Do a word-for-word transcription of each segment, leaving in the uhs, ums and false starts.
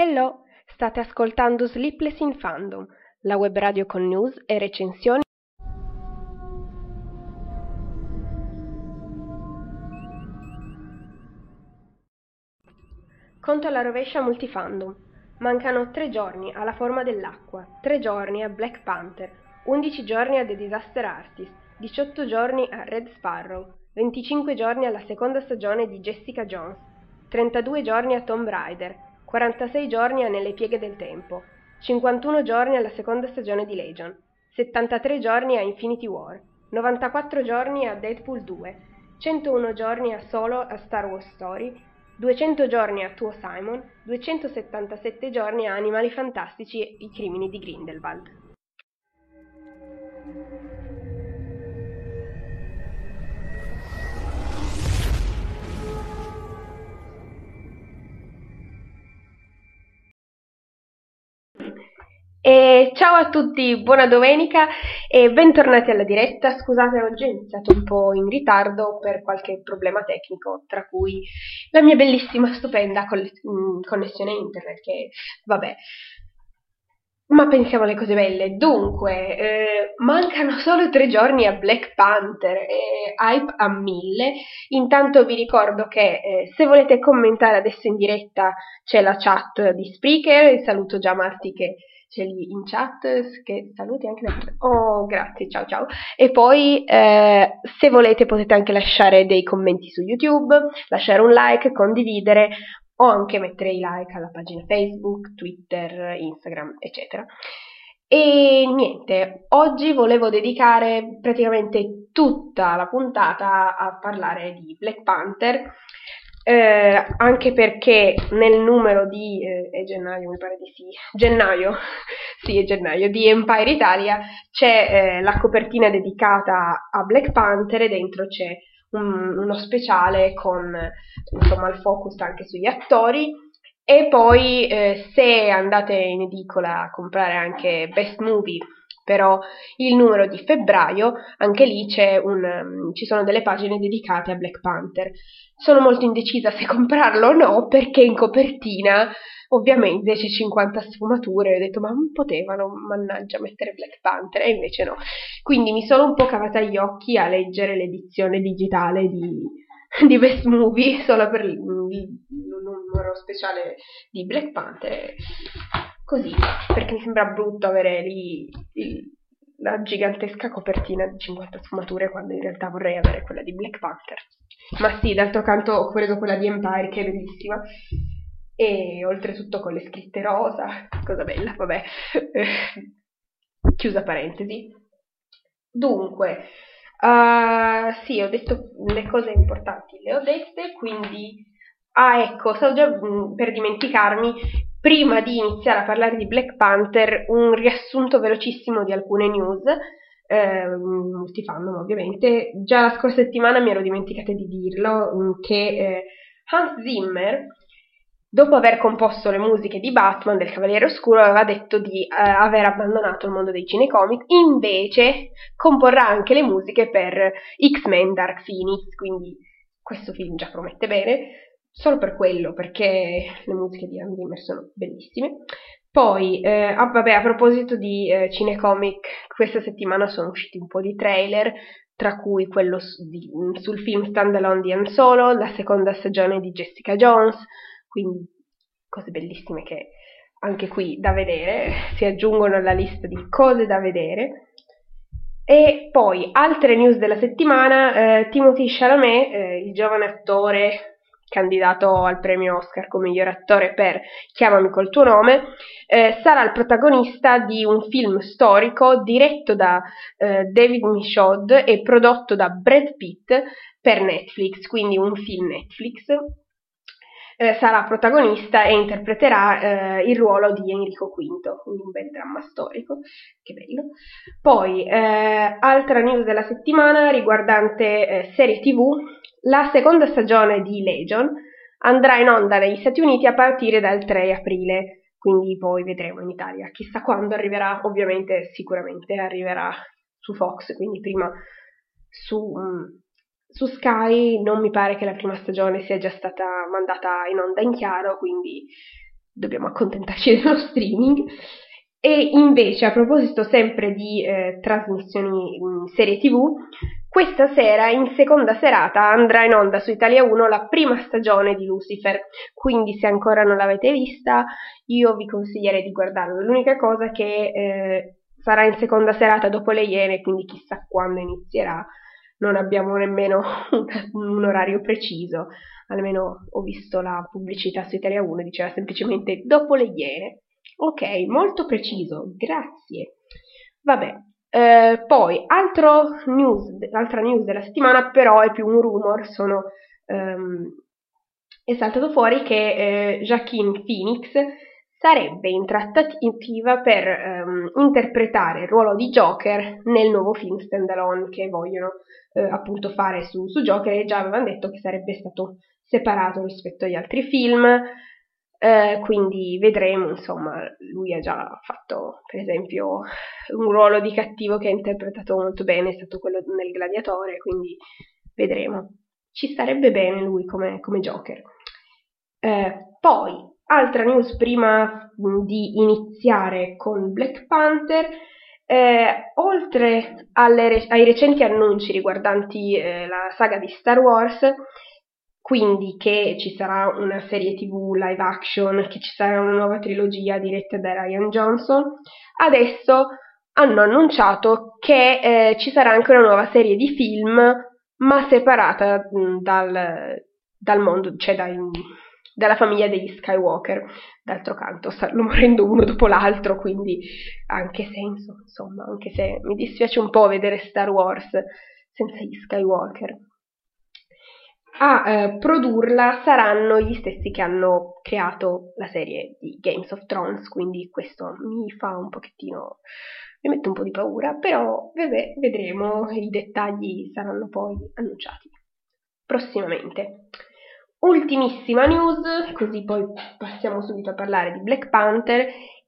Hello, state ascoltando Sleepless in Fandom, la web radio con news e recensioni. Conto alla rovescia multifandom. Mancano tre giorni alla Forma dell'Acqua, tre giorni a Black Panther, undici giorni a The Disaster Artist, diciotto giorni a Red Sparrow, venticinque giorni alla seconda stagione di Jessica Jones, trentadue giorni a Tomb Raider, quarantasei giorni a Nelle pieghe del tempo, cinquantuno giorni alla seconda stagione di Legion, settantatré giorni a Infinity War, novantaquattro giorni a Deadpool due, centouno giorni a Solo a Star Wars Story, duecento giorni a Tuo Simon, duecentosettantasette giorni a Animali Fantastici e i Crimini di Grindelwald. E ciao a tutti, buona domenica e bentornati alla diretta. Scusate, oggi ho iniziato un po' in ritardo per qualche problema tecnico, tra cui la mia bellissima, stupenda connessione internet, che vabbè, ma pensiamo alle cose belle. Dunque, eh, mancano solo tre giorni a Black Panther, eh, hype a mille. Intanto vi ricordo che eh, se volete commentare adesso in diretta c'è la chat di Spreaker. Saluto già Marti che c'è lì in chat, che saluti anche da parte. Oh, grazie, ciao ciao. E poi eh, se volete potete anche lasciare dei commenti su YouTube, lasciare un like, condividere o anche mettere i like alla pagina Facebook, Twitter, Instagram, eccetera. E niente, oggi volevo dedicare praticamente tutta la puntata a parlare di Black Panther. Eh, anche perché nel numero di eh, è gennaio, mi pare di sì, gennaio, sì, è gennaio di Empire Italia c'è eh, la copertina dedicata a Black Panther e dentro c'è un, uno speciale con, insomma, il focus anche sugli attori. E poi eh, se andate in edicola a comprare anche Best Movie, però il numero di febbraio, anche lì c'è un, um, ci sono delle pagine dedicate a Black Panther. Sono molto indecisa se comprarlo o no, perché in copertina ovviamente c'è cinquanta sfumature, ho detto ma non potevano, mannaggia, mettere Black Panther, e invece no. Quindi mi sono un po' cavata gli occhi a leggere l'edizione digitale di, di Best Movie, solo per il numero speciale di Black Panther. Così, perché mi sembra brutto avere lì il, la gigantesca copertina di cinquanta sfumature quando in realtà vorrei avere quella di Black Panther. Ma sì, d'altro canto ho preso quella di Empire che è bellissima e oltretutto con le scritte rosa, cosa bella, vabbè, chiusa parentesi. Dunque, uh, sì, ho detto le cose importanti, le ho dette, quindi... Ah ecco, stavo già mh, per dimenticarmi... Prima di iniziare a parlare di Black Panther, un riassunto velocissimo di alcune news, eh, multifandom ovviamente. Già la scorsa settimana mi ero dimenticata di dirlo, che eh, Hans Zimmer, dopo aver composto le musiche di Batman, del Cavaliere Oscuro, aveva detto di eh, aver abbandonato il mondo dei cinecomics, invece comporrà anche le musiche per X-Men Dark Phoenix, quindi questo film già promette bene. Solo per quello, perché le musiche di Hans Zimmer sono bellissime. Poi, eh, ah, vabbè, a proposito di eh, cinecomic, questa settimana sono usciti un po' di trailer, tra cui quello su, di, sul film Standalone di Han Solo, la seconda stagione di Jessica Jones, quindi cose bellissime che anche qui da vedere, si aggiungono alla lista di cose da vedere. E poi, altre news della settimana, eh, Timothée Chalamet, eh, il giovane attore... candidato al premio Oscar come miglior attore per Chiamami col tuo nome, eh, sarà il protagonista di un film storico diretto da eh, David Michaud e prodotto da Brad Pitt per Netflix, quindi un film Netflix. Eh, sarà protagonista e interpreterà eh, il ruolo di Enrico quinto, quindi un bel dramma storico, che bello. Poi, eh, altra news della settimana riguardante eh, serie tivù, la seconda stagione di Legion andrà in onda negli Stati Uniti a partire dal tre aprile, quindi poi vedremo in Italia. Chissà quando arriverà, ovviamente sicuramente arriverà su Fox, quindi prima su, su Sky. Non mi pare che la prima stagione sia già stata mandata in onda in chiaro, quindi dobbiamo accontentarci dello streaming. E invece, a proposito sempre di eh, trasmissioni in serie tv, questa sera, in seconda serata, andrà in onda su Italia uno la prima stagione di Lucifer, quindi se ancora non l'avete vista io vi consiglierei di guardarlo. L'unica cosa che eh, sarà in seconda serata dopo le Iene, quindi chissà quando inizierà, non abbiamo nemmeno un orario preciso, almeno ho visto la pubblicità su Italia uno, diceva semplicemente dopo le Iene. Ok, molto preciso, grazie. Vabbè, eh, poi altro news, altra news della settimana, però è più un rumor, sono, um, è saltato fuori che eh, Joaquin Phoenix sarebbe in trattativa per um, interpretare il ruolo di Joker nel nuovo film standalone che vogliono eh, appunto fare su, su Joker, e già avevano detto che sarebbe stato separato rispetto agli altri film. Uh, quindi vedremo, insomma, lui ha già fatto per esempio un ruolo di cattivo che ha interpretato molto bene, è stato quello nel Gladiatore, quindi vedremo, ci starebbe bene lui come, come Joker. Uh, poi altra news prima di iniziare con Black Panther. Eh, oltre alle re- ai recenti annunci riguardanti eh, la saga di Star Wars, quindi che ci sarà una serie tv live action, che ci sarà una nuova trilogia diretta da Rian Johnson, adesso hanno annunciato che eh, ci sarà anche una nuova serie di film, ma separata mh, dal, dal mondo, cioè dai, dalla famiglia degli Skywalker. D'altro canto stanno morendo uno dopo l'altro, quindi anche se, insomma, anche se mi dispiace un po' vedere Star Wars senza gli Skywalker. A eh, produrla saranno gli stessi che hanno creato la serie di Games of Thrones, quindi questo mi fa un pochettino, mi mette un po' di paura, però vabbè, vedremo, i dettagli saranno poi annunciati prossimamente. Ultimissima news, così poi passiamo subito a parlare di Black Panther,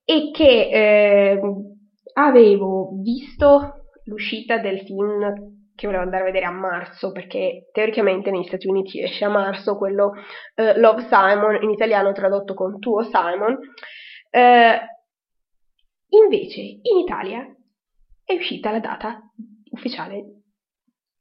è che eh, avevo visto l'uscita del film che volevo andare a vedere a marzo, perché teoricamente negli Stati Uniti esce a marzo quello eh, Love Simon, in italiano tradotto con Tuo Simon. Eh, invece in Italia è uscita la data ufficiale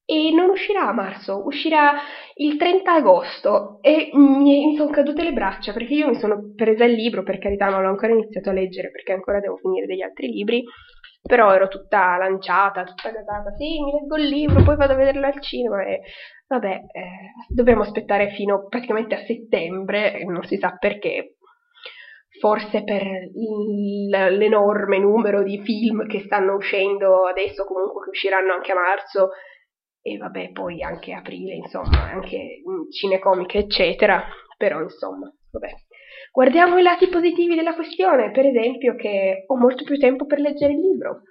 e non uscirà a marzo, uscirà il trenta agosto, e mi sono cadute le braccia perché io mi sono presa il libro, per carità non l'ho ancora iniziato a leggere perché ancora devo finire degli altri libri, però ero tutta lanciata, tutta gasata, sì, mi leggo il libro, poi vado a vederlo al cinema, e vabbè, eh, dobbiamo aspettare fino praticamente a settembre, non si sa perché, forse per il, l'enorme numero di film che stanno uscendo adesso, comunque che usciranno anche a marzo, e vabbè, poi anche aprile, insomma, anche cinecomiche, eccetera, però insomma, vabbè. Guardiamo i lati positivi della questione, per esempio che ho molto più tempo per leggere il libro.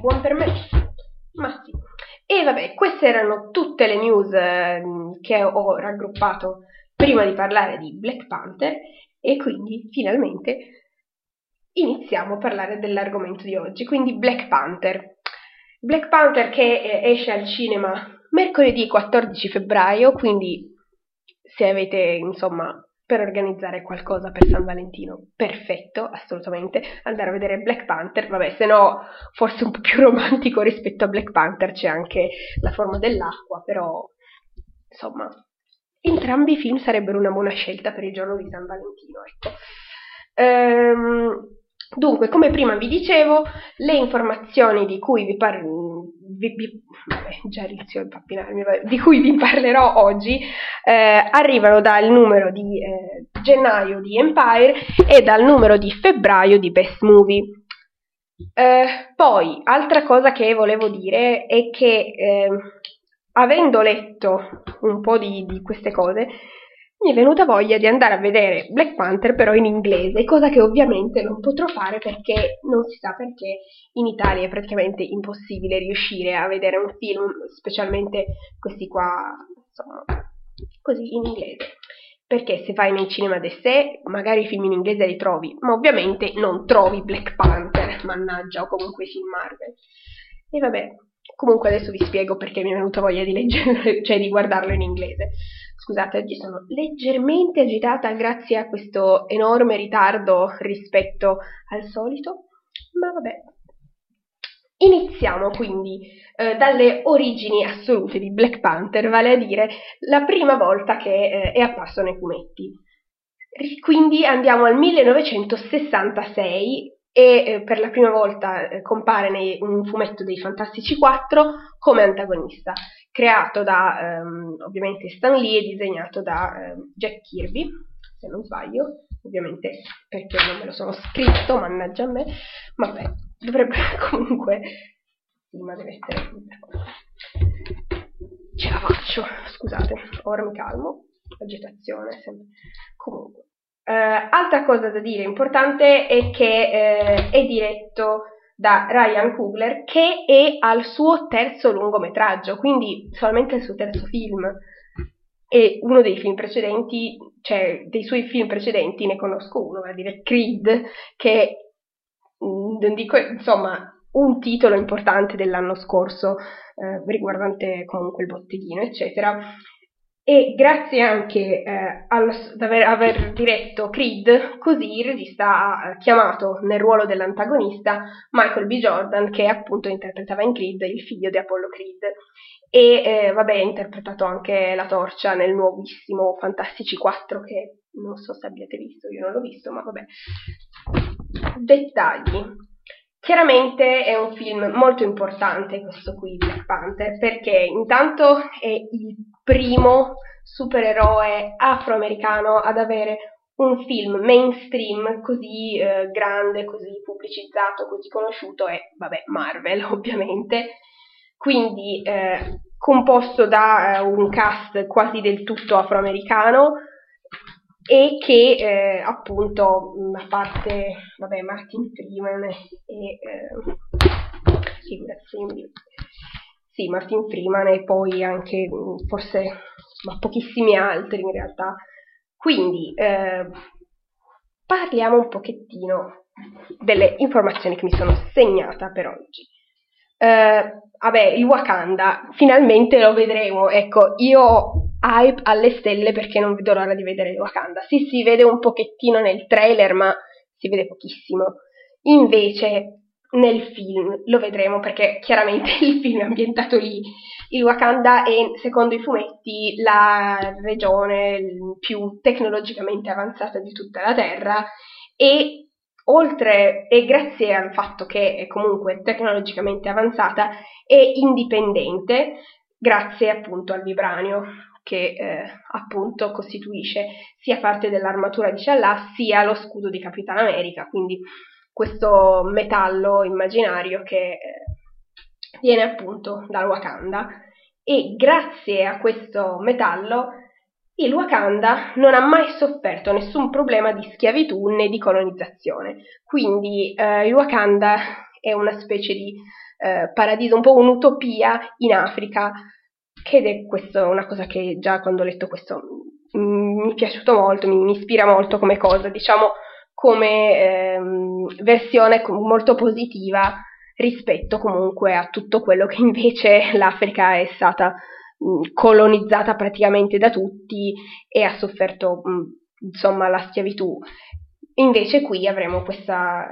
Buon per me. Ma sì. E vabbè, queste erano tutte le news eh, che ho raggruppato prima di parlare di Black Panther, e quindi finalmente iniziamo a parlare dell'argomento di oggi, quindi Black Panther. Black Panther che eh, esce al cinema mercoledì quattordici febbraio, quindi se avete, insomma, per organizzare qualcosa per San Valentino, perfetto, assolutamente, andare a vedere Black Panther. Vabbè, se no, forse un po' più romantico rispetto a Black Panther, c'è anche La Forma dell'Acqua, però, insomma, entrambi i film sarebbero una buona scelta per il giorno di San Valentino, ecco. Ehm, dunque, come prima vi dicevo, le informazioni di cui vi parlo, Vi, vi, vabbè, già inizio a impappinarmi, di cui vi parlerò oggi eh, arrivano dal numero di eh, gennaio di Empire e dal numero di febbraio di Best Movie. Eh, poi, altra cosa che volevo dire è che eh, avendo letto un po' di, di queste cose, mi è venuta voglia di andare a vedere Black Panther però in inglese, cosa che ovviamente non potrò fare perché non si sa perché in Italia è praticamente impossibile riuscire a vedere un film, specialmente questi qua, insomma, così in inglese. Perché se vai nei cinema d'essai, magari i film in inglese li trovi, ma ovviamente non trovi Black Panther, mannaggia, o comunque i film Marvel. E vabbè, Comunque adesso vi spiego perché mi è venuta voglia di leggere, cioè di guardarlo in inglese. Scusate, oggi sono leggermente agitata grazie a questo enorme ritardo rispetto al solito, ma vabbè. Iniziamo quindi eh, dalle origini assolute di Black Panther, vale a dire la prima volta che eh, è apparso nei fumetti. Quindi andiamo al millenovecentosessantasei e eh, per la prima volta eh, compare nei, un fumetto dei Fantastici quattro come antagonista, creato da ehm, ovviamente Stan Lee e disegnato da ehm, Jack Kirby, se non sbaglio, ovviamente perché non me lo sono scritto, mannaggia a me, ma beh, dovrebbe comunque, prima deve essere, ce la faccio, scusate, ora mi calmo, agitazione sempre, comunque. Eh, altra cosa da dire importante è che eh, è diretto da Ryan Coogler, che è al suo terzo lungometraggio, quindi solamente il suo terzo film, e uno dei film precedenti, cioè dei suoi film precedenti ne conosco uno, vale a dire Creed, che mh, dico, insomma, un titolo importante dell'anno scorso eh, riguardante comunque il botteghino, eccetera. E grazie anche eh, ad aver, aver diretto Creed, così il regista ha chiamato nel ruolo dell'antagonista Michael B. Jordan, che appunto interpretava in Creed il figlio di Apollo Creed. E eh, vabbè, ha interpretato anche la torcia nel nuovissimo Fantastici quattro, che non so se abbiate visto, io non l'ho visto, ma vabbè. Dettagli. Chiaramente è un film molto importante questo qui, Black Panther, perché intanto è il primo supereroe afroamericano ad avere un film mainstream così eh, grande, così pubblicizzato, così conosciuto, e vabbè, Marvel ovviamente, quindi eh, composto da eh, un cast quasi del tutto afroamericano, e che eh, appunto, a parte vabbè, Martin Freeman e eh, figurazioni, sì, Martin Freeman e poi anche forse ma pochissimi altri in realtà. Quindi eh, parliamo un pochettino delle informazioni che mi sono segnata per oggi. Eh, vabbè, il Wakanda finalmente lo vedremo, ecco, io hype alle stelle perché non vedo l'ora di vedere il Wakanda. Sì, si vede un pochettino nel trailer, ma si vede pochissimo. Invece nel film lo vedremo perché chiaramente il film è ambientato lì. Il Wakanda è, secondo i fumetti, la regione più tecnologicamente avanzata di tutta la Terra, e oltre, e grazie al fatto che è comunque tecnologicamente avanzata, è indipendente grazie appunto al vibranio, che eh, appunto costituisce sia parte dell'armatura di T'Challa sia lo scudo di Capitan America, quindi questo metallo immaginario che eh, viene appunto dal Wakanda. E grazie a questo metallo il Wakanda non ha mai sofferto nessun problema di schiavitù né di colonizzazione, quindi eh, il Wakanda è una specie di eh, paradiso, un po' un'utopia in Africa. Ed è questo, una cosa che già quando ho letto questo mi è piaciuto molto, mi, mi ispira molto come cosa, diciamo come ehm, versione molto positiva rispetto comunque a tutto quello che invece l'Africa è stata mh, colonizzata praticamente da tutti e ha sofferto mh, insomma la schiavitù. Invece qui avremo questa,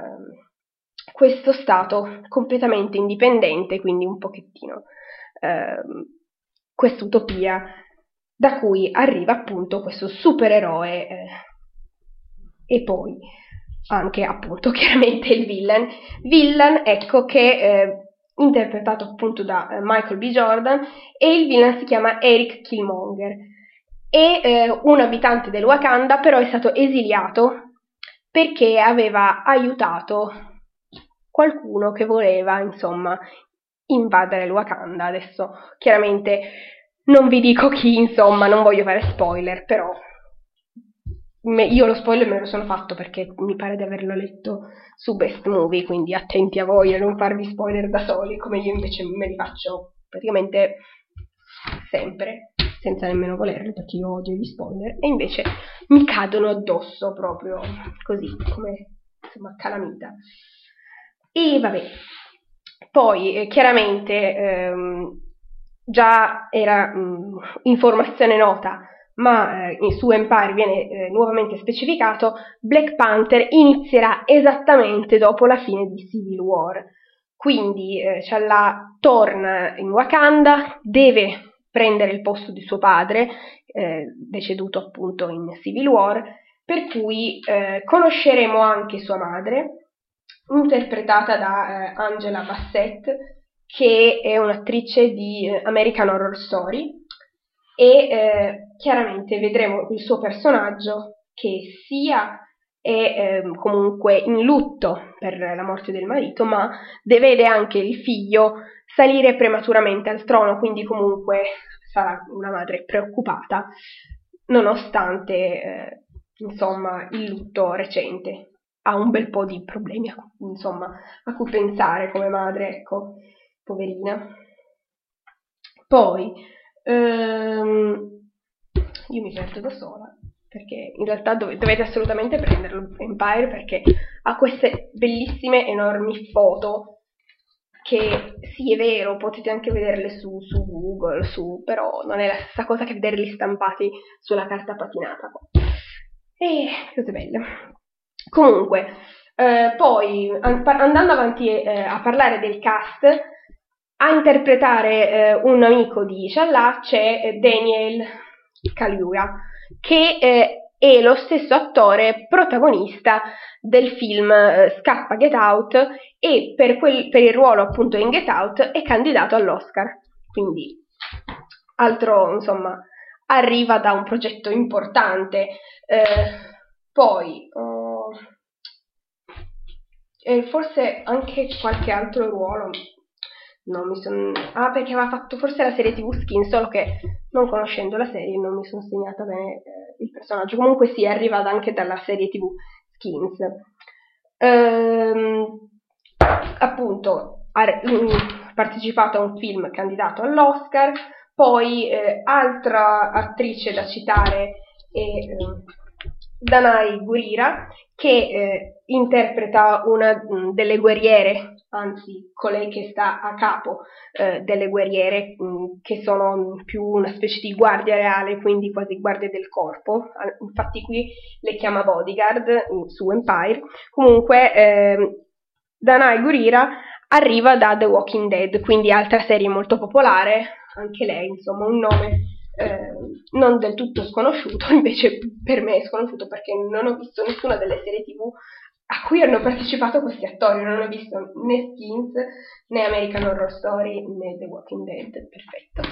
questo stato completamente indipendente, quindi un pochettino ehm, quest'utopia da cui arriva appunto questo supereroe eh, e poi anche appunto chiaramente il villain, villain ecco che eh, interpretato appunto da eh, Michael B. Jordan, e il villain si chiama Eric Killmonger, è eh, un abitante del Wakanda, però è stato esiliato perché aveva aiutato qualcuno che voleva insomma invadere il Wakanda. Adesso chiaramente non vi dico chi, insomma, non voglio fare spoiler, però me, io lo spoiler me lo sono fatto perché mi pare di averlo letto su Best Movie, quindi attenti a voi a non farvi spoiler da soli, come io invece me li faccio praticamente sempre, senza nemmeno volerli, perché io odio gli spoiler, e invece mi cadono addosso proprio così, come insomma calamita. E vabbè. Poi eh, chiaramente ehm, già era mh, informazione nota, ma eh, su Empire viene eh, nuovamente specificato, Black Panther inizierà esattamente dopo la fine di Civil War. Quindi eh, T'Challa torna in Wakanda, deve prendere il posto di suo padre, eh, deceduto appunto in Civil War, per cui eh, conosceremo anche sua madre, interpretata da eh, Angela Bassett, che è un'attrice di eh, American Horror Story, e eh, chiaramente vedremo il suo personaggio che sia è eh, comunque in lutto per la morte del marito, ma vede anche il figlio salire prematuramente al trono, quindi comunque sarà una madre preoccupata, nonostante eh, insomma il lutto recente. Ha un bel po' di problemi, insomma, a cui pensare come madre, ecco, poverina. Poi, ehm, io mi perdo da sola, perché in realtà dov- dovete assolutamente prenderlo Empire, perché ha queste bellissime, enormi foto, che sì, è vero, potete anche vederle su, su Google, su, però non è la stessa cosa che vederli stampati sulla carta patinata. E cose belle. Comunque, eh, poi an- par- andando avanti eh, a parlare del cast, a interpretare eh, un amico di T'Challa c'è eh, Daniel Kaluuya, che eh, è lo stesso attore protagonista del film eh, Scappa Get Out, e per, quel- per il ruolo appunto in Get Out è candidato all'Oscar, quindi altro, insomma, arriva da un progetto importante. Eh, Poi, oh, eh, forse anche qualche altro ruolo, no, mi son... ah perché aveva fatto forse la serie tv Skins, solo che non conoscendo la serie non mi sono segnata bene eh, il personaggio. Comunque sì, è arrivata anche dalla serie tv Skins. Ehm, appunto, ha partecipato a un film candidato all'Oscar. Poi, eh, altra attrice da citare è... Eh, Danai Gurira, che eh, interpreta una mh, delle guerriere, anzi colei che sta a capo eh, delle guerriere, mh, che sono più una specie di guardia reale, quindi quasi guardie del corpo, infatti qui le chiama bodyguard mh, su Empire. Comunque eh, Danai Gurira arriva da The Walking Dead, quindi altra serie molto popolare, anche lei insomma un nome Eh, non del tutto sconosciuto, invece per me è sconosciuto perché non ho visto nessuna delle serie tv a cui hanno partecipato questi attori, non ho visto né Skins, né American Horror Story, né The Walking Dead, perfetto.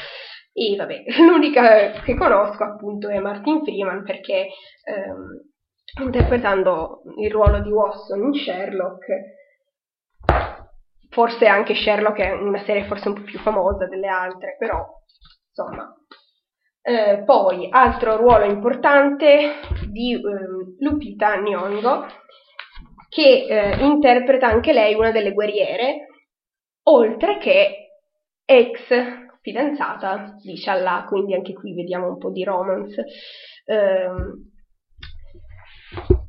E vabbè, l'unica che conosco appunto è Martin Freeman, perché ehm, interpretando il ruolo di Watson in Sherlock, forse anche Sherlock è una serie forse un po' più famosa delle altre, però insomma... Eh, poi, altro ruolo importante di eh, Lupita Nyong'o, che eh, interpreta anche lei una delle guerriere, oltre che ex fidanzata di T'Challa, quindi anche qui vediamo un po' di romance. Eh,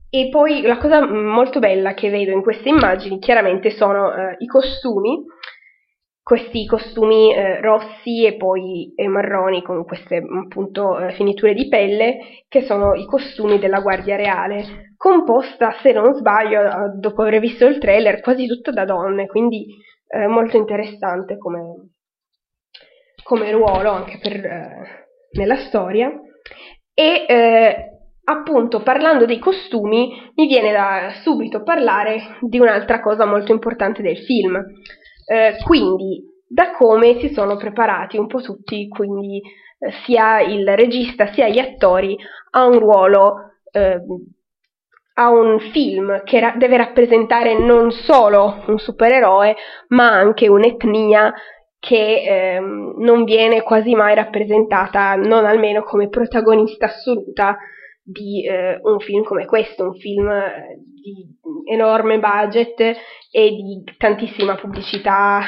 e poi la cosa molto bella che vedo in queste immagini chiaramente sono eh, i costumi, questi costumi eh, rossi e poi e marroni con queste appunto eh, finiture di pelle, che sono i costumi della Guardia Reale, composta, se non sbaglio, dopo aver visto il trailer, quasi tutto da donne, quindi eh, molto interessante come, come ruolo anche per, eh, nella storia. E eh, appunto, parlando dei costumi, mi viene da subito parlare di un'altra cosa molto importante del film. Eh, quindi da come si sono preparati un po' tutti, quindi eh, sia il regista sia gli attori, a un ruolo, eh, a un film che ra- deve rappresentare non solo un supereroe ma anche un'etnia che eh, non viene quasi mai rappresentata, non almeno come protagonista assoluta di eh, un film come questo, un film di enorme budget e di tantissima pubblicità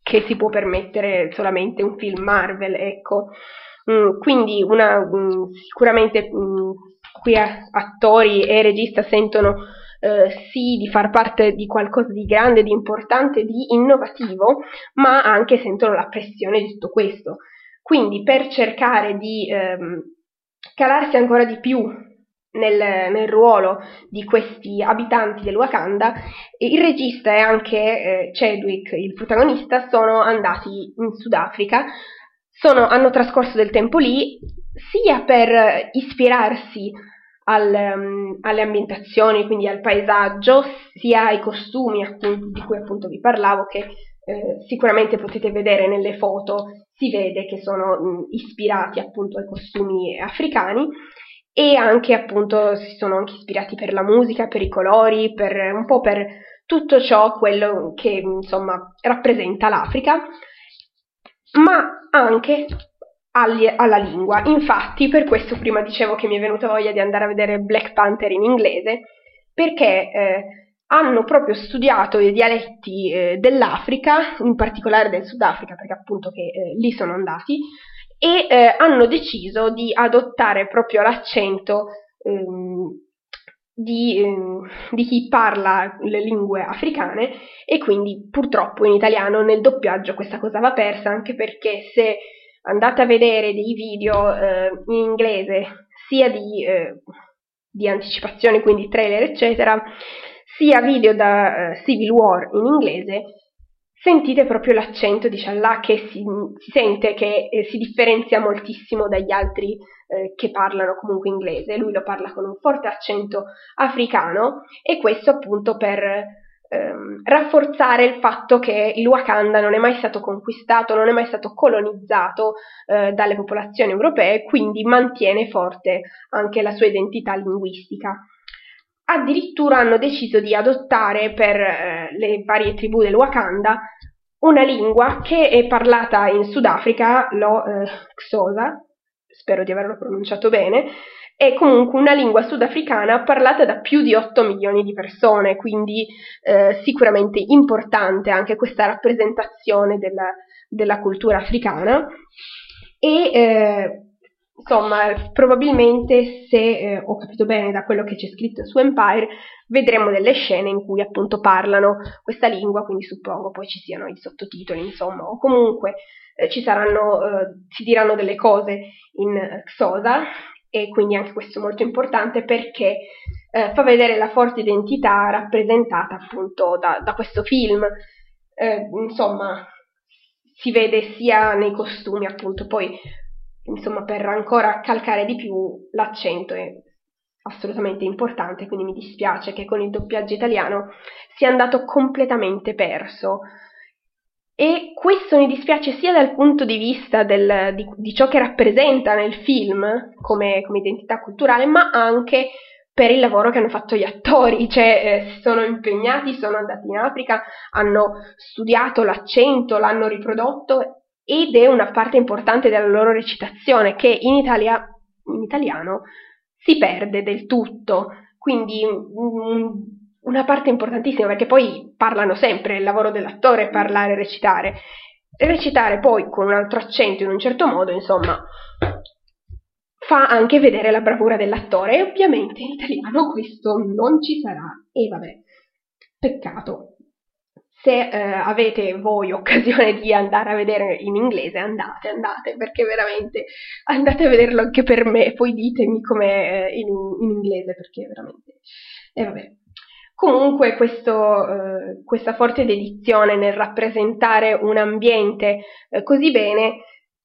che si può permettere solamente un film Marvel, ecco. Mm, quindi una, mm, sicuramente mm, qui a, attori e regista sentono eh, sì di far parte di qualcosa di grande, di importante, di innovativo, ma anche sentono la pressione di tutto questo. Quindi per cercare di ehm, calarsi ancora di più Nel, nel ruolo di questi abitanti del Wakanda, il regista e anche eh, Chadwick, il protagonista, sono andati in Sudafrica, sono, hanno trascorso del tempo lì sia per ispirarsi al, um, alle ambientazioni, quindi al paesaggio, sia ai costumi appunto, di cui appunto vi parlavo, che eh, sicuramente potete vedere nelle foto, si vede che sono mh, ispirati appunto ai costumi africani, e anche appunto si sono anche ispirati per la musica, per i colori, per un po' per tutto ciò quello che insomma rappresenta l'Africa, ma anche agli, alla lingua. Infatti per questo prima dicevo che mi è venuta voglia di andare a vedere Black Panther in inglese, perché eh, hanno proprio studiato i dialetti eh, dell'Africa, in particolare del Sudafrica, perché appunto che eh, lì sono andati, e eh, hanno deciso di adottare proprio l'accento ehm, di, ehm, di chi parla le lingue africane, e quindi purtroppo in italiano nel doppiaggio questa cosa va persa, anche perché se andate a vedere dei video eh, in inglese sia di, eh, di anticipazioni, quindi trailer eccetera, sia video da eh, Civil War in inglese, sentite proprio l'accento di T'Challa che si, si sente che eh, si differenzia moltissimo dagli altri eh, che parlano comunque inglese. Lui lo parla con un forte accento africano, e questo appunto per ehm, rafforzare il fatto che il Wakanda non è mai stato conquistato, non è mai stato colonizzato eh, dalle popolazioni europee, quindi mantiene forte anche la sua identità linguistica. Addirittura hanno deciso di adottare per eh, le varie tribù del Wakanda una lingua che è parlata in Sudafrica, lo eh, Xhosa, spero di averlo pronunciato bene, è comunque una lingua sudafricana parlata da più di otto milioni di persone, quindi eh, sicuramente importante anche questa rappresentazione della, della cultura africana. E eh, Insomma, probabilmente, se eh, ho capito bene da quello che c'è scritto su Empire, vedremo delle scene in cui appunto parlano questa lingua, quindi suppongo poi ci siano i sottotitoli, insomma, o comunque eh, ci saranno, eh, si diranno delle cose in Xhosa, e quindi anche questo è molto importante perché eh, fa vedere la forte identità rappresentata appunto da, da questo film, eh, insomma, si vede sia nei costumi appunto, poi insomma per ancora calcare di più l'accento è assolutamente importante, quindi mi dispiace che con il doppiaggio italiano sia andato completamente perso, e questo mi dispiace sia dal punto di vista del, di, di ciò che rappresenta nel film come, come identità culturale, ma anche per il lavoro che hanno fatto gli attori, cioè eh, sono impegnati, sono andati in Africa, hanno studiato l'accento, l'hanno riprodotto, ed è una parte importante della loro recitazione che in, Italia, in italiano si perde del tutto, quindi um, una parte importantissima, perché poi parlano sempre, il lavoro dell'attore è parlare e recitare, recitare poi con un altro accento in un certo modo, insomma, fa anche vedere la bravura dell'attore, e ovviamente in italiano questo non ci sarà, e vabbè, peccato. Se eh, avete voi occasione di andare a vedere in inglese, andate, andate, perché veramente andate a vederlo anche per me, poi ditemi com'è eh, in, in inglese, perché veramente... E eh, vabbè. Comunque questo, eh, questa forte dedizione nel rappresentare un ambiente eh, così bene,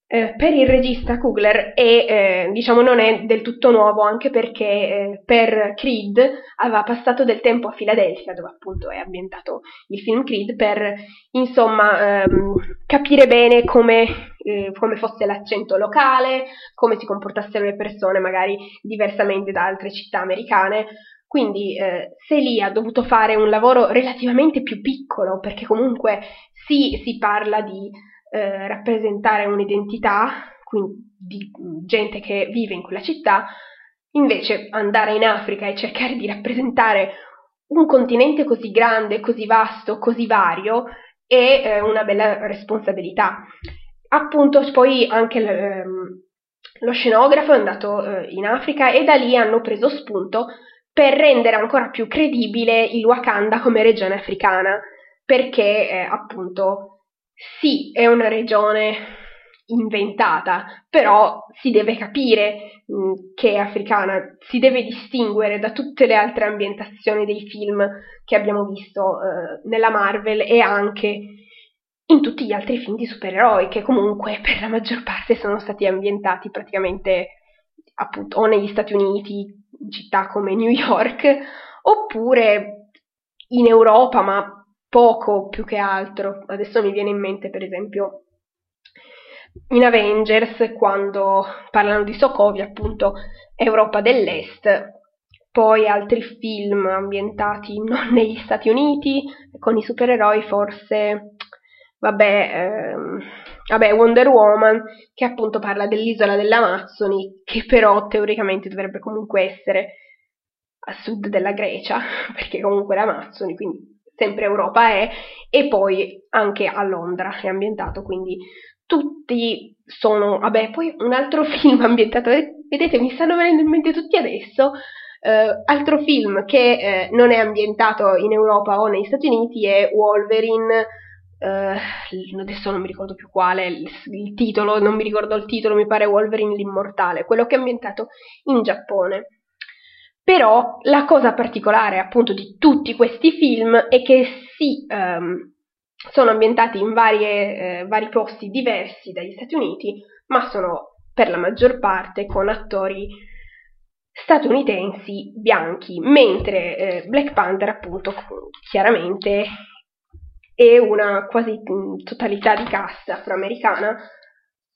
eh, per il regista Coogler, è, eh, diciamo, non è del tutto nuovo, anche perché eh, per Creed aveva passato del tempo a Filadelfia, dove appunto è ambientato il film Creed, per insomma ehm, capire bene come, eh, come fosse l'accento locale, come si comportassero le persone magari diversamente da altre città americane. Quindi eh, se lì ha dovuto fare un lavoro relativamente più piccolo, perché comunque sì, si parla di... Eh, rappresentare un'identità, quindi di gente che vive in quella città, invece andare in Africa e cercare di rappresentare un continente così grande, così vasto, così vario, è eh, una bella responsabilità. Appunto poi anche l, ehm, lo scenografo è andato eh, in Africa, e da lì hanno preso spunto per rendere ancora più credibile il Wakanda come regione africana, perché eh, appunto sì, è una regione inventata, però si deve capire mh, che è africana, si deve distinguere da tutte le altre ambientazioni dei film che abbiamo visto eh, nella Marvel e anche in tutti gli altri film di supereroi, che comunque per la maggior parte sono stati ambientati praticamente appunto o negli Stati Uniti, in città come New York, oppure in Europa, ma poco più che altro. Adesso mi viene in mente per esempio in Avengers, quando parlano di Sokovia, appunto Europa dell'Est, poi altri film ambientati non negli Stati Uniti, con i supereroi forse, vabbè, ehm, vabbè Wonder Woman, che appunto parla dell'isola dell'Amazzoni, che però teoricamente dovrebbe comunque essere a sud della Grecia, perché comunque l'Amazzoni, quindi sempre Europa è, e poi anche a Londra è ambientato, quindi tutti sono, vabbè, poi un altro film ambientato, vedete, mi stanno venendo in mente tutti adesso, eh, altro film che eh, non è ambientato in Europa o negli Stati Uniti è Wolverine, eh, adesso non mi ricordo più quale, il, il titolo, non mi ricordo il titolo, mi pare Wolverine l'Immortale, quello che è ambientato in Giappone. Però la cosa particolare appunto di tutti questi film è che si... Um, sono ambientati in varie, eh, vari posti diversi dagli Stati Uniti, ma sono per la maggior parte con attori statunitensi bianchi, mentre eh, Black Panther appunto chiaramente è una quasi totalità di cast afroamericana,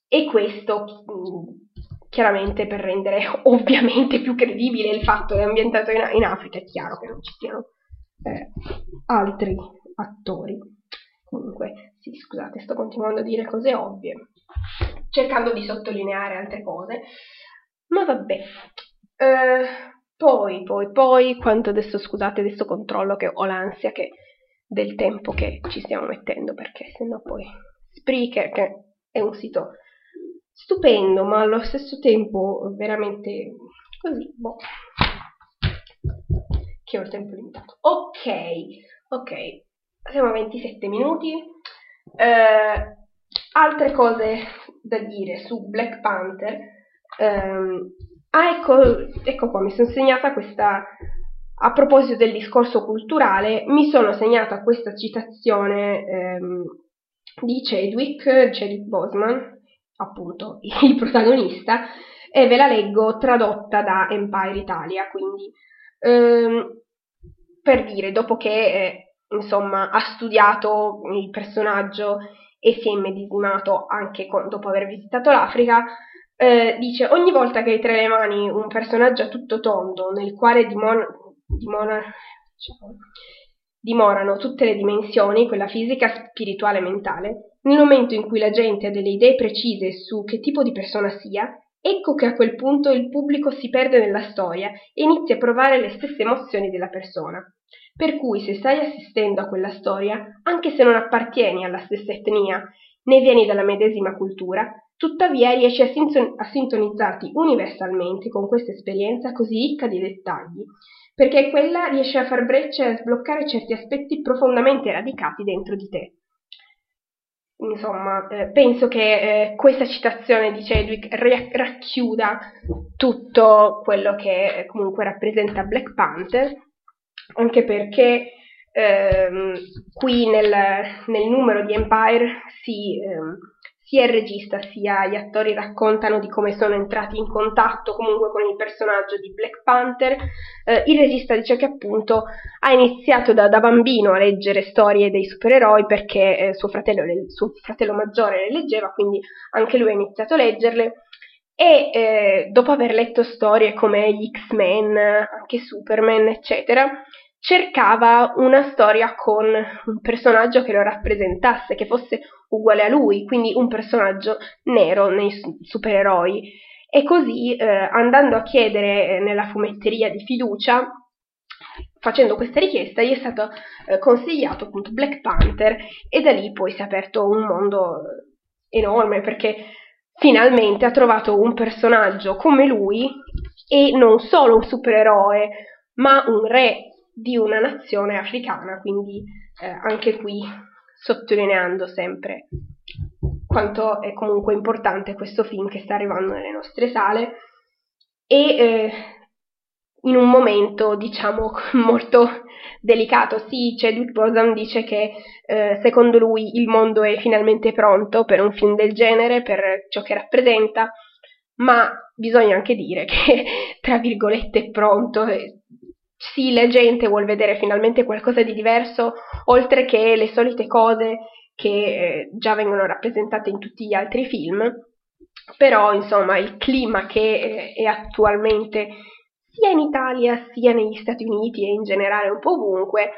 e questo chiaramente per rendere ovviamente più credibile il fatto che è ambientato in, in Africa. È chiaro che non ci siano eh, altri attori. Comunque, sì, scusate, sto continuando a dire cose ovvie, cercando di sottolineare altre cose, ma vabbè. Eh, poi, poi, poi, quanto adesso, scusate, adesso controllo che ho l'ansia che, del tempo che ci stiamo mettendo, perché sennò poi Spreaker, che è un sito stupendo, ma allo stesso tempo veramente così, boh, che ho il tempo limitato. Ok, ok. Siamo a ventisette minuti. Eh, altre cose da dire su Black Panther. Eh, ah, ecco, ecco qua, mi sono segnata questa... A proposito del discorso culturale, mi sono segnata questa citazione ehm, di Chadwick, Chadwick Boseman, appunto il protagonista, e ve la leggo tradotta da Empire Italia, quindi ehm, per dire, dopo che... Eh, insomma, ha studiato il personaggio e si è immedesimato anche con, dopo aver visitato l'Africa, eh, dice: ogni volta che hai tra le mani un personaggio a tutto tondo nel quale dimon- dimona- diciamo, dimorano tutte le dimensioni, quella fisica, spirituale e mentale, nel momento in cui la gente ha delle idee precise su che tipo di persona sia, ecco che a quel punto il pubblico si perde nella storia e inizia a provare le stesse emozioni della persona. Per cui se stai assistendo a quella storia, anche se non appartieni alla stessa etnia né vieni dalla medesima cultura, tuttavia riesci a, sin- a sintonizzarti universalmente con questa esperienza così ricca di dettagli, perché quella riesce a far breccia e a sbloccare certi aspetti profondamente radicati dentro di te. Insomma, eh, penso che eh, questa citazione di Chadwick ri- racchiuda tutto quello che eh, comunque rappresenta Black Panther, anche perché ehm, qui nel, nel numero di Empire si, ehm, sia il regista sia gli attori raccontano di come sono entrati in contatto comunque con il personaggio di Black Panther. Eh, il regista dice che appunto ha iniziato da, da bambino a leggere storie dei supereroi, perché eh, suo, fratello, suo fratello maggiore le leggeva, quindi anche lui ha iniziato a leggerle. E eh, dopo aver letto storie come gli X-Men, anche Superman, eccetera, cercava una storia con un personaggio che lo rappresentasse, che fosse uguale a lui, quindi un personaggio nero nei supereroi. E così, eh, andando a chiedere nella fumetteria di fiducia, facendo questa richiesta, gli è stato eh, consigliato appunto Black Panther, e da lì poi si è aperto un mondo enorme, perché finalmente ha trovato un personaggio come lui, e non solo un supereroe, ma un re di una nazione africana, quindi eh, anche qui sottolineando sempre quanto è comunque importante questo film che sta arrivando nelle nostre sale e eh, in un momento diciamo molto delicato. Sì, Chadwick Boseman dice che eh, secondo lui il mondo è finalmente pronto per un film del genere, per ciò che rappresenta, ma bisogna anche dire che tra virgolette è pronto. Sì, la gente vuol vedere finalmente qualcosa di diverso, oltre che le solite cose che già vengono rappresentate in tutti gli altri film, però insomma il clima che è attualmente sia in Italia sia negli Stati Uniti e in generale un po' ovunque,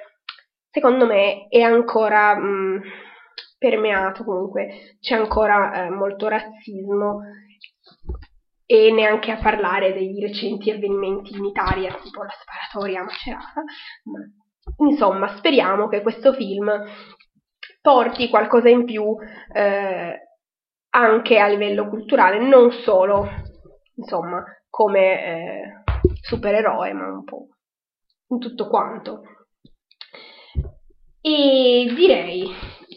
secondo me è ancora mh, permeato, comunque c'è ancora eh, molto razzismo, e neanche a parlare dei recenti avvenimenti in Italia, tipo la sparatoria a Macerata, ma insomma speriamo che questo film porti qualcosa in più eh, anche a livello culturale, non solo insomma come eh, supereroe, ma un po' in tutto quanto. E direi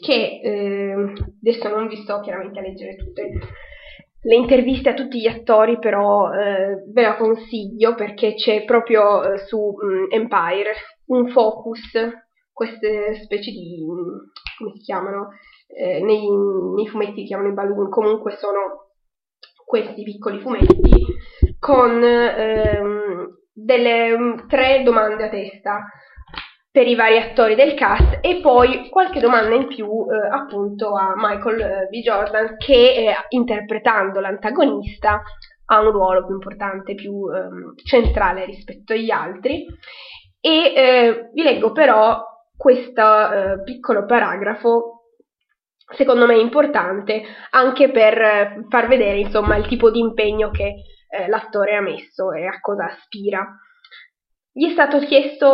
che eh, adesso non vi sto chiaramente a leggere tutte le interviste a tutti gli attori, però eh, ve la consiglio perché c'è proprio eh, su mh, Empire un focus, queste specie di, come si chiamano, eh, nei, nei fumetti si chiamano i balloon, comunque sono questi piccoli fumetti con ehm, delle mh, tre domande a testa per i vari attori del cast e poi qualche domanda in più eh, appunto a Michael B. Jordan che eh, interpretando l'antagonista ha un ruolo più importante, più eh, centrale rispetto agli altri. E eh, vi leggo però questo eh, piccolo paragrafo, secondo me importante anche per eh, far vedere insomma il tipo di impegno che eh, l'attore ha messo e a cosa aspira. Gli è stato chiesto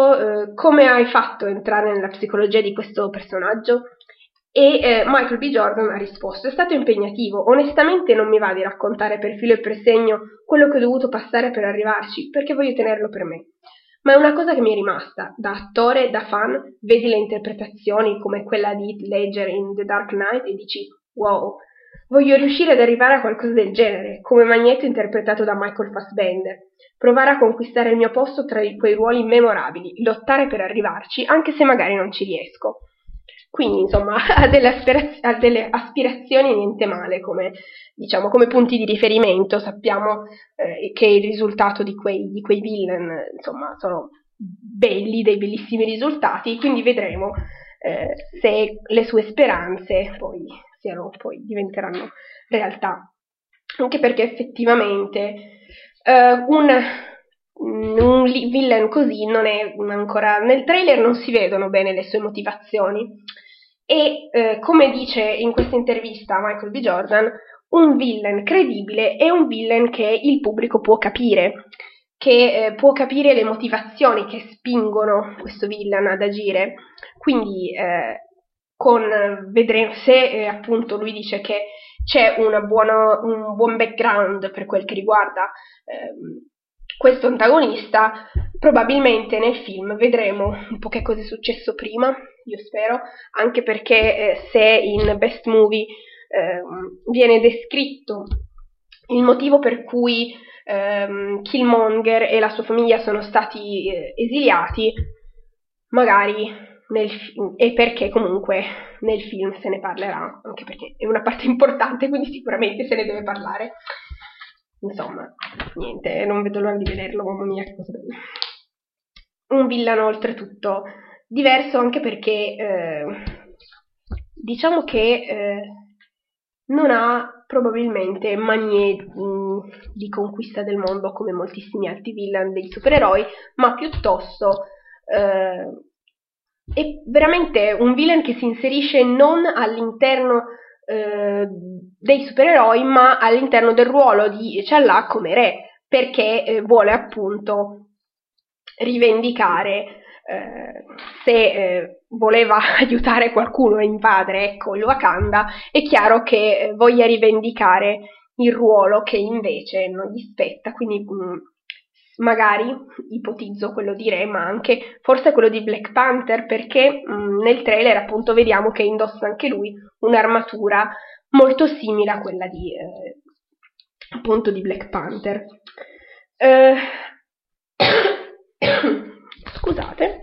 eh, come hai fatto a entrare nella psicologia di questo personaggio e eh, Michael B. Jordan ha risposto: è stato impegnativo, onestamente non mi va di raccontare per filo e per segno quello che ho dovuto passare per arrivarci perché voglio tenerlo per me, ma è una cosa che mi è rimasta, da attore, da fan, vedi le interpretazioni come quella di Heath Ledger in The Dark Knight e dici wow, voglio riuscire ad arrivare a qualcosa del genere, come Magneto interpretato da Michael Fassbender. Provare a conquistare il mio posto tra quei ruoli memorabili, lottare per arrivarci, anche se magari non ci riesco. Quindi, insomma, ha delle, aspiraz- ha delle aspirazioni niente male, come, diciamo, come punti di riferimento. Sappiamo eh, che il risultato di quei, di quei villain, insomma, sono belli, dei bellissimi risultati, quindi vedremo eh, se le sue speranze poi, siano, poi diventeranno realtà. Anche perché effettivamente... Uh, un, un villain così non è ancora... Nel trailer non si vedono bene le sue motivazioni e, uh, come dice in questa intervista Michael B. Jordan, un villain credibile è un villain che il pubblico può capire, che uh, può capire le motivazioni che spingono questo villain ad agire. Quindi, uh, con vedremo se eh, appunto lui dice che c'è una buona, un buon background per quel che riguarda ehm, questo antagonista, probabilmente nel film vedremo un po' che cosa è successo prima, io spero, anche perché eh, se in Best Movie ehm, viene descritto il motivo per cui ehm, Killmonger e la sua famiglia sono stati eh, esiliati, magari... Nel fi- e perché comunque nel film se ne parlerà, anche perché è una parte importante, quindi sicuramente se ne deve parlare. Insomma, niente, non vedo l'ora di vederlo, mamma mia che cosa bella. Un villano oltretutto diverso, anche perché eh, diciamo che eh, non ha probabilmente manie mh, di conquista del mondo come moltissimi altri villan dei supereroi, ma piuttosto eh, è veramente un villain che si inserisce non all'interno eh, dei supereroi, ma all'interno del ruolo di T'Challa come re, perché eh, vuole appunto rivendicare, eh, se eh, voleva aiutare qualcuno a invadere, ecco, il Wakanda, è chiaro che voglia rivendicare il ruolo che invece non gli spetta, quindi mh, magari, ipotizzo quello di Re, ma anche forse quello di Black Panther, perché mh, nel trailer appunto vediamo che indossa anche lui un'armatura molto simile a quella di, eh, appunto di Black Panther. Eh, scusate.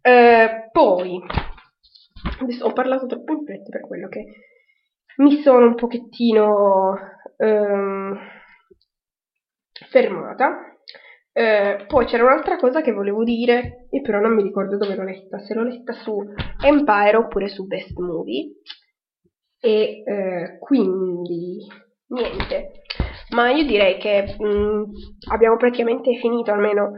Eh, poi, adesso ho parlato troppo in fretta per quello che mi sono un pochettino ehm, fermata. Eh, poi c'era un'altra cosa che volevo dire, e però non mi ricordo dove l'ho letta, se l'ho letta su Empire oppure su Best Movie. E eh, quindi niente, ma io direi che mh, abbiamo praticamente finito, almeno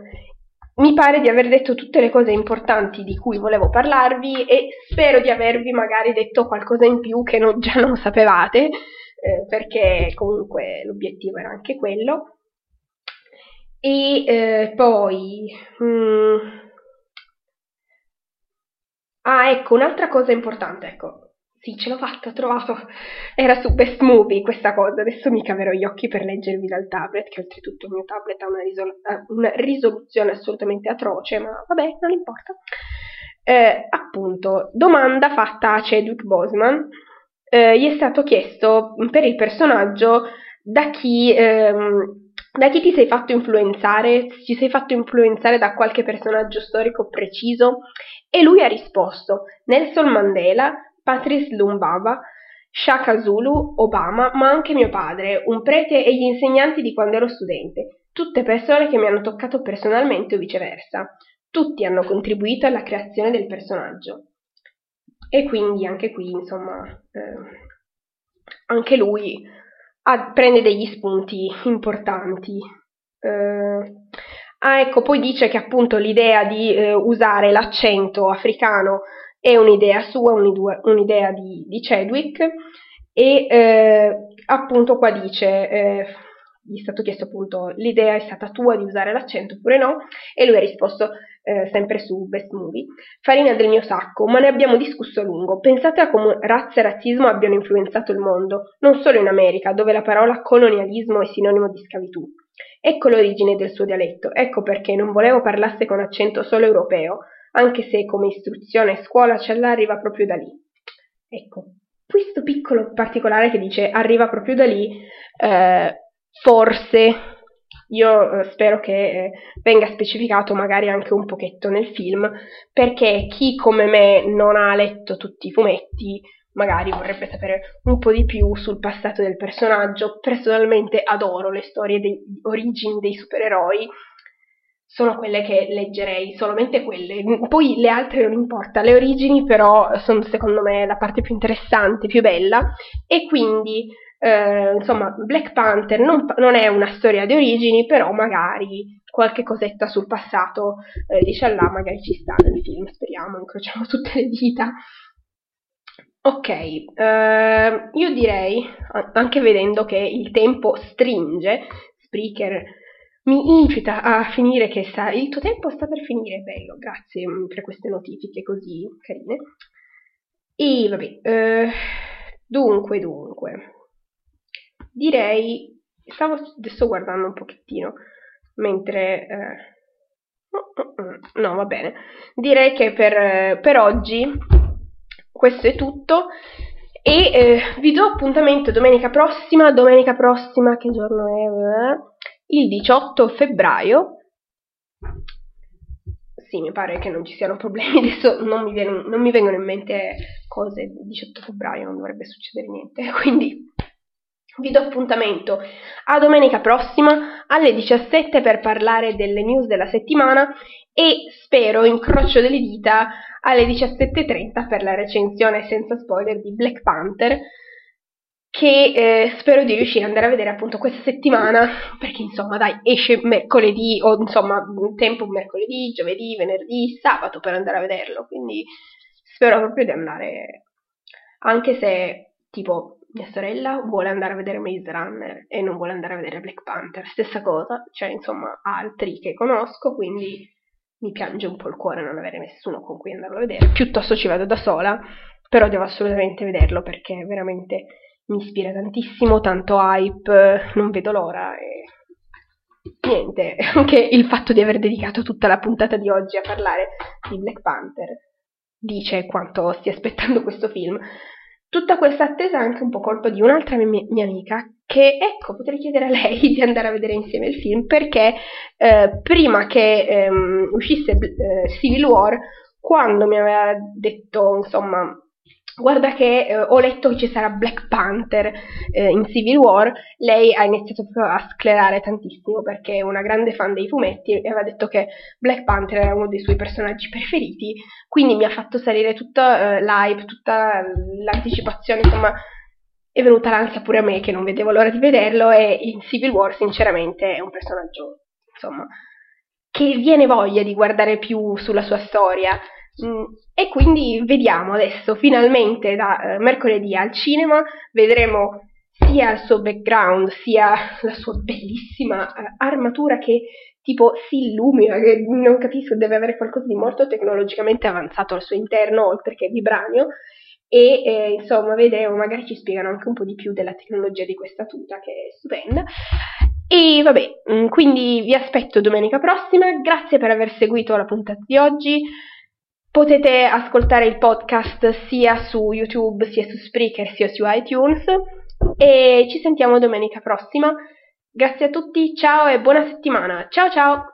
mi pare di aver detto tutte le cose importanti di cui volevo parlarvi, e spero di avervi magari detto qualcosa in più che non, già non sapevate, eh, perché comunque l'obiettivo era anche quello. E eh, poi mh, ah ecco un'altra cosa importante, ecco. Sì, ce l'ho fatta, ho trovato, era su Best Movie questa cosa, adesso mi caverò gli occhi per leggervi dal tablet, che oltretutto il mio tablet ha una, risol- una risoluzione assolutamente atroce, ma vabbè, non importa. Eh, appunto, domanda fatta a Chadwick Boseman, eh, gli è stato chiesto per il personaggio da chi, ehm, da chi ti sei fatto influenzare, ti sei fatto influenzare da qualche personaggio storico preciso, e lui ha risposto Nelson Mandela, Patrice Lumbaba, Shaka Zulu, Obama, ma anche mio padre, un prete e gli insegnanti di quando ero studente, tutte persone che mi hanno toccato personalmente o viceversa. Tutti hanno contribuito alla creazione del personaggio. E quindi anche qui, insomma, eh, anche lui ha, prende degli spunti importanti. Eh, ah, ecco, poi dice che appunto l'idea di eh, usare l'accento africano è un'idea sua, un'idea di, di Chadwick, e eh, appunto qua dice, eh, gli è stato chiesto appunto, l'idea è stata tua di usare l'accento oppure no? E lui ha risposto, eh, sempre su Best Movie, farina del mio sacco, ma ne abbiamo discusso a lungo, pensate a come razza e razzismo abbiano influenzato il mondo, non solo in America, dove la parola colonialismo è sinonimo di schiavitù. Ecco l'origine del suo dialetto, ecco perché non volevo parlasse con accento solo europeo, anche se come istruzione e scuola ce l'arriva proprio da lì. Ecco, questo piccolo particolare che dice arriva proprio da lì, eh, forse, io spero che eh, venga specificato magari anche un pochetto nel film, perché chi come me non ha letto tutti i fumetti magari vorrebbe sapere un po' di più sul passato del personaggio. Personalmente adoro le storie di origini dei supereroi, sono quelle che leggerei, solamente quelle, poi le altre non importa, le origini però sono secondo me la parte più interessante, più bella, e quindi eh, insomma Black Panther non, non è una storia di origini, però magari qualche cosetta sul passato eh, di T'Challa magari ci sta nel film, speriamo, incrociamo tutte le dita. Ok, eh, io direi, anche vedendo che il tempo stringe, Spreaker mi incita a finire, che sta, il tuo tempo sta per finire, bello, grazie per queste notifiche così carine. E vabbè, eh, dunque, dunque, direi, stavo adesso guardando un pochettino, mentre, eh, no, va bene, direi che per, per oggi questo è tutto, e eh, vi do appuntamento domenica prossima, domenica prossima, che giorno è? Il diciotto febbraio, sì, mi pare che non ci siano problemi, adesso non mi, viene, non mi vengono in mente cose, il diciotto febbraio non dovrebbe succedere niente, quindi vi do appuntamento a domenica prossima alle diciassette per parlare delle news della settimana, e spero, incrocio delle dita, alle diciassette e trenta per la recensione senza spoiler di Black Panther, che eh, spero di riuscire ad andare a vedere appunto questa settimana, perché insomma dai, esce mercoledì, o insomma tempo mercoledì, giovedì, venerdì, sabato per andare a vederlo, quindi spero proprio di andare, anche se tipo mia sorella vuole andare a vedere Maze Runner e non vuole andare a vedere Black Panther, stessa cosa, cioè insomma altri che conosco, quindi mi piange un po' il cuore non avere nessuno con cui andarlo a vedere, piuttosto ci vado da sola, però devo assolutamente vederlo perché veramente mi ispira tantissimo, tanto hype, non vedo l'ora, e niente, anche il fatto di aver dedicato tutta la puntata di oggi a parlare di Black Panther dice quanto stia aspettando questo film. Tutta questa attesa è anche un po' colpa di un'altra mia, mia amica che, ecco, potrei chiedere a lei di andare a vedere insieme il film, perché eh, prima che ehm, uscisse eh, Civil War, quando mi aveva detto, insomma, guarda che eh, ho letto che ci sarà Black Panther eh, in Civil War, lei ha iniziato proprio a sclerare tantissimo perché è una grande fan dei fumetti e aveva detto che Black Panther era uno dei suoi personaggi preferiti, quindi mi ha fatto salire tutta eh, l'hype, tutta l'anticipazione, insomma è venuta l'ansia pure a me che non vedevo l'ora di vederlo. E in Civil War sinceramente è un personaggio, insomma, che viene voglia di guardare più sulla sua storia. E quindi vediamo adesso, finalmente da eh, mercoledì al cinema, vedremo sia il suo background, sia la sua bellissima eh, armatura che tipo si illumina, che non capisco, deve avere qualcosa di molto tecnologicamente avanzato al suo interno, oltre che vibranio, e eh, insomma vedremo, magari ci spiegano anche un po' di più della tecnologia di questa tuta che è stupenda. E vabbè, quindi vi aspetto domenica prossima, grazie per aver seguito la puntata di oggi. Potete ascoltare il podcast sia su YouTube, sia su Spreaker, sia su iTunes, e ci sentiamo domenica prossima. Grazie a tutti, ciao e buona settimana. Ciao ciao!